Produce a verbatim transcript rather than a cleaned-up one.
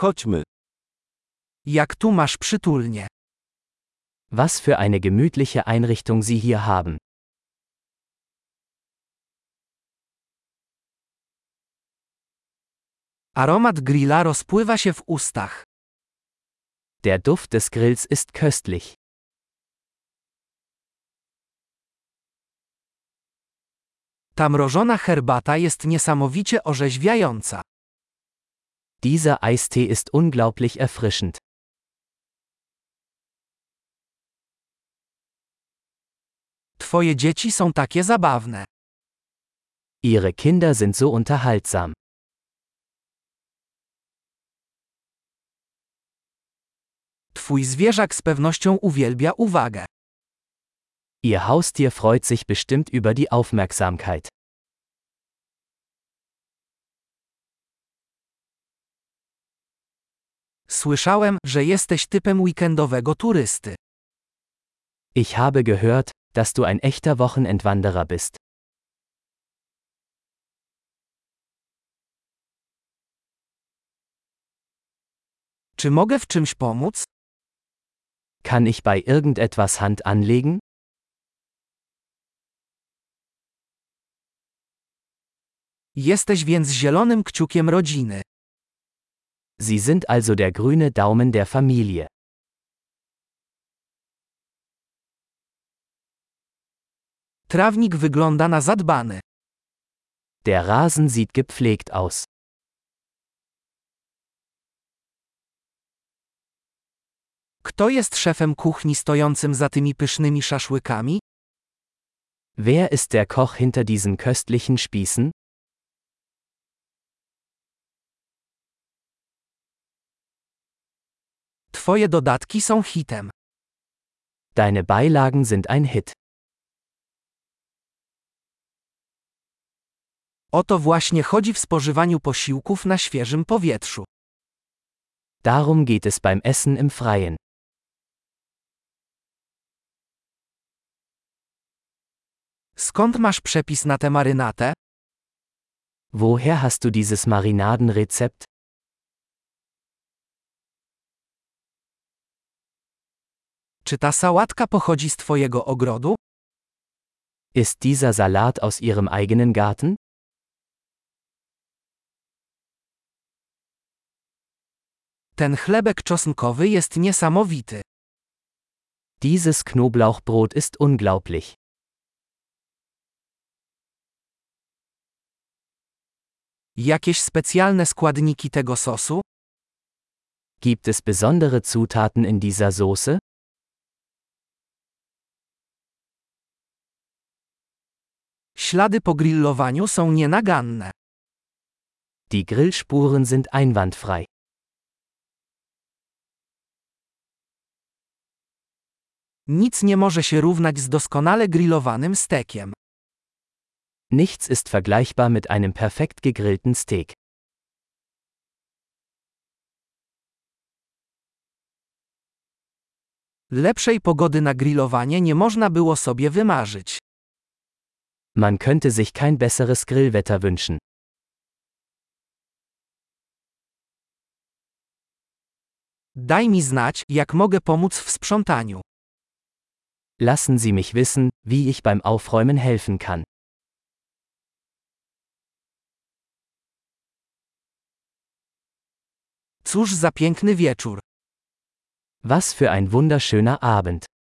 Chodźmy. Jak tu masz przytulnie. Was für eine gemütliche Einrichtung Sie hier haben. Aromat grilla rozpływa się w ustach. Der Duft des Grills ist köstlich. Ta mrożona herbata jest niesamowicie orzeźwiająca. Dieser Eistee ist unglaublich erfrischend. Twoje dzieci są takie zabawne. Ihre Kinder sind so unterhaltsam. Twój zwierzak z pewnością uwielbia uwagę. Ihr Haustier freut sich bestimmt über die Aufmerksamkeit. Słyszałem, że jesteś typem weekendowego turysty. Ich habe gehört, dass du ein echter Wochenendwanderer bist. Czy mogę w czymś pomóc? Kann ich bei irgendetwas Hand anlegen? Jesteś więc zielonym kciukiem rodziny. Sie sind also der grüne Daumen der Familie. Trawnik wygląda na zadbany. Der Rasen sieht gepflegt aus. Kto jest szefem kuchni stojącym za tymi pysznymi szaszłykami? Wer ist der Koch hinter diesen köstlichen Spießen? Twoje dodatki są hitem. Deine Beilagen sind ein Hit. O to właśnie chodzi w spożywaniu posiłków na świeżym powietrzu. Darum geht es beim Essen im Freien. Skąd masz przepis na tę marynatę? Woher hast du dieses Marinadenrezept? Czy ta sałatka pochodzi z twojego ogrodu? Ist dieser Salat aus ihrem eigenen Garten? Ten chlebek czosnkowy jest niesamowity. Dieses Knoblauchbrot ist unglaublich. Jakieś specjalne składniki tego sosu? Gibt es besondere Zutaten in dieser Soße? Ślady po grillowaniu są nienaganne. Die Grillspuren sind einwandfrei. Nic nie może się równać z doskonale grillowanym stekiem. Nichts ist vergleichbar mit einem perfekt gegrillten Steak. Lepszej pogody na grillowanie nie można było sobie wymarzyć. Man könnte sich kein besseres Grillwetter wünschen. Daj mi znać, jak mogę pomóc w sprzątaniu. Lassen Sie mich wissen, wie ich beim Aufräumen helfen kann. Cóż za piękny wieczór. Was für ein wunderschöner Abend.